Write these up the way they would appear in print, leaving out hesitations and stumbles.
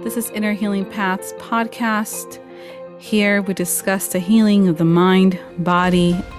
This is Inner Healing Paths podcast. Here we discuss the healing of the mind, body,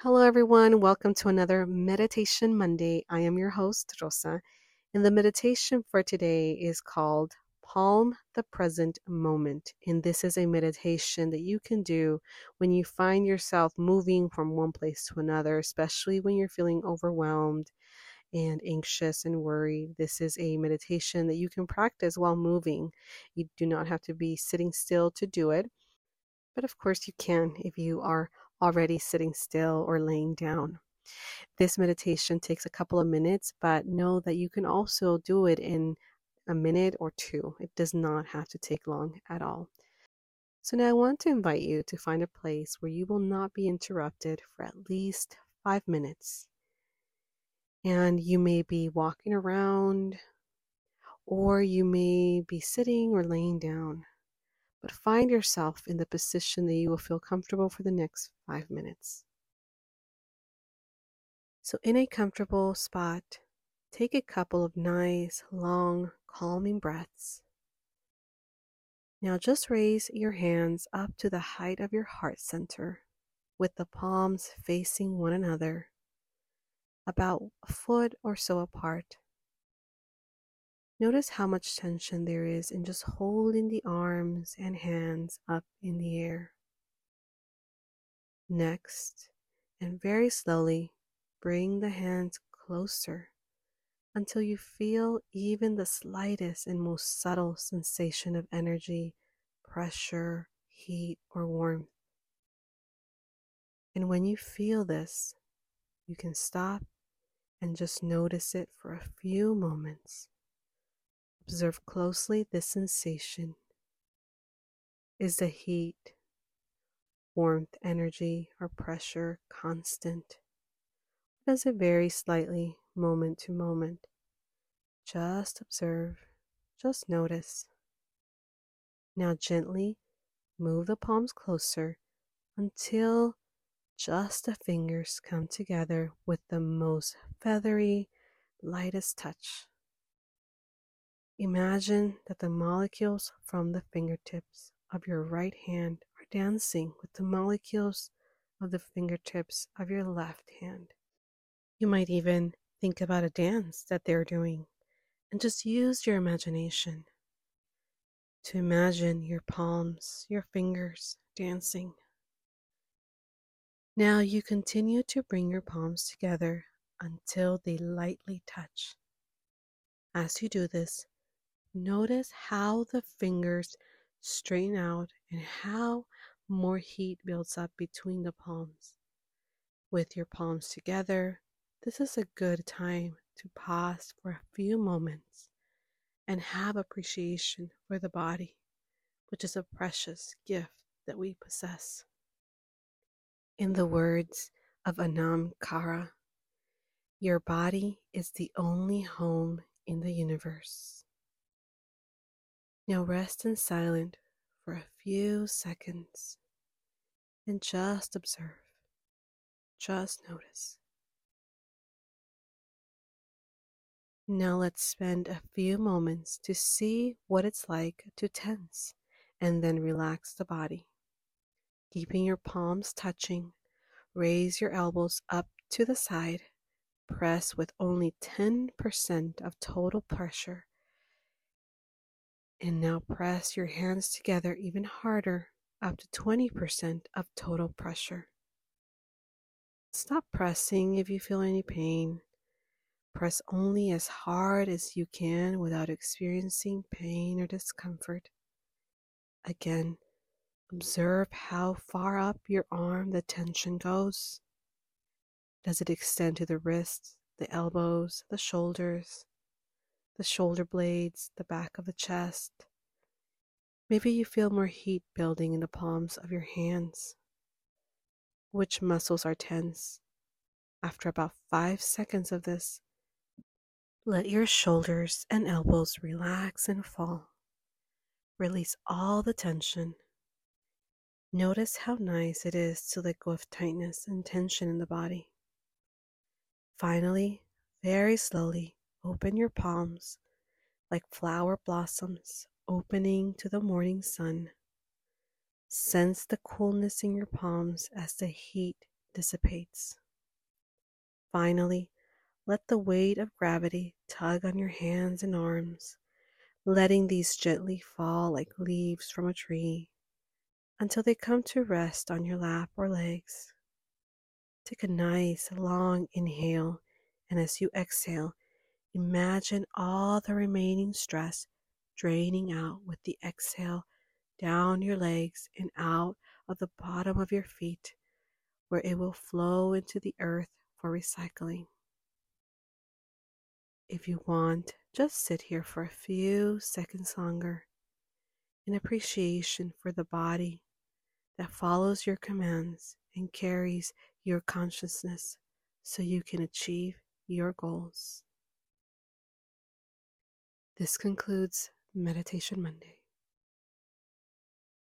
Hello everyone, welcome to another Meditation Monday. I am your host, Rosa, and the meditation for today is called Palm the Present Moment. And this is a meditation that you can do when you find yourself moving from one place to another, especially when you're feeling overwhelmed and anxious and worried. This is a meditation that you can practice while moving. You do not have to be sitting still to do it, but of course you can if you are already sitting still or laying down. This meditation takes a couple of minutes, but know that you can also do it in a minute or two. It does not have to take long at all. So now I want to invite you to find a place where you will not be interrupted for at least 5 minutes. And you may be walking around, or you may be sitting or laying down. But find yourself in the position that you will feel comfortable for the next 5 minutes. So in a comfortable spot, take a couple of nice, long, calming breaths. Now just raise your hands up to the height of your heart center, with the palms facing one another, about a foot or so apart. Notice how much tension there is in just holding the arms and hands up in the air. Next, and very slowly, bring the hands closer until you feel even the slightest and most subtle sensation of energy, pressure, heat, or warmth. And when you feel this, you can stop and just notice it for a few moments. Observe closely this sensation. Is the heat, warmth, energy, or pressure constant? Does it vary slightly moment to moment? Just observe, just notice. Now gently move the palms closer until just the fingers come together with the most feathery, lightest touch. Imagine that the molecules from the fingertips of your right hand are dancing with the molecules of the fingertips of your left hand. You might even think about a dance that they're doing and just use your imagination to imagine your palms, your fingers dancing. Now you continue to bring your palms together until they lightly touch. As you do this, notice how the fingers straighten out and how more heat builds up between the palms. With your palms together, this is a good time to pause for a few moments and have appreciation for the body, which is a precious gift that we possess. In the words of Anam Cara, your body is the only home in the universe. Now rest in silence for a few seconds and just observe, just notice. Now let's spend a few moments to see what it's like to tense and then relax the body. Keeping your palms touching, raise your elbows up to the side, press with only 10% of total pressure. And now press your hands together even harder, up to 20% of total pressure. Stop pressing if you feel any pain. Press only as hard as you can without experiencing pain or discomfort. Again, Observe how far up your arm the tension goes. Does it extend to the wrists, the elbows, the shoulders, the shoulder blades, the back of the chest? Maybe you feel more heat building in the palms of your hands. Which muscles are tense? After about 5 seconds of this, let your shoulders and elbows relax and fall. Release all the tension. Notice how nice it is to let go of tightness and tension in the body. Finally, very slowly, open your palms like flower blossoms opening to the morning sun. Sense the coolness in your palms as the heat dissipates. Finally, let the weight of gravity tug on your hands and arms, letting these gently fall like leaves from a tree until they come to rest on your lap or legs. Take a nice long inhale, and as you exhale, imagine all the remaining stress draining out with the exhale down your legs and out of the bottom of your feet, where it will flow into the earth for recycling. If you want, just sit here for a few seconds longer in appreciation for the body that follows your commands and carries your consciousness so you can achieve your goals. This concludes Meditation Monday.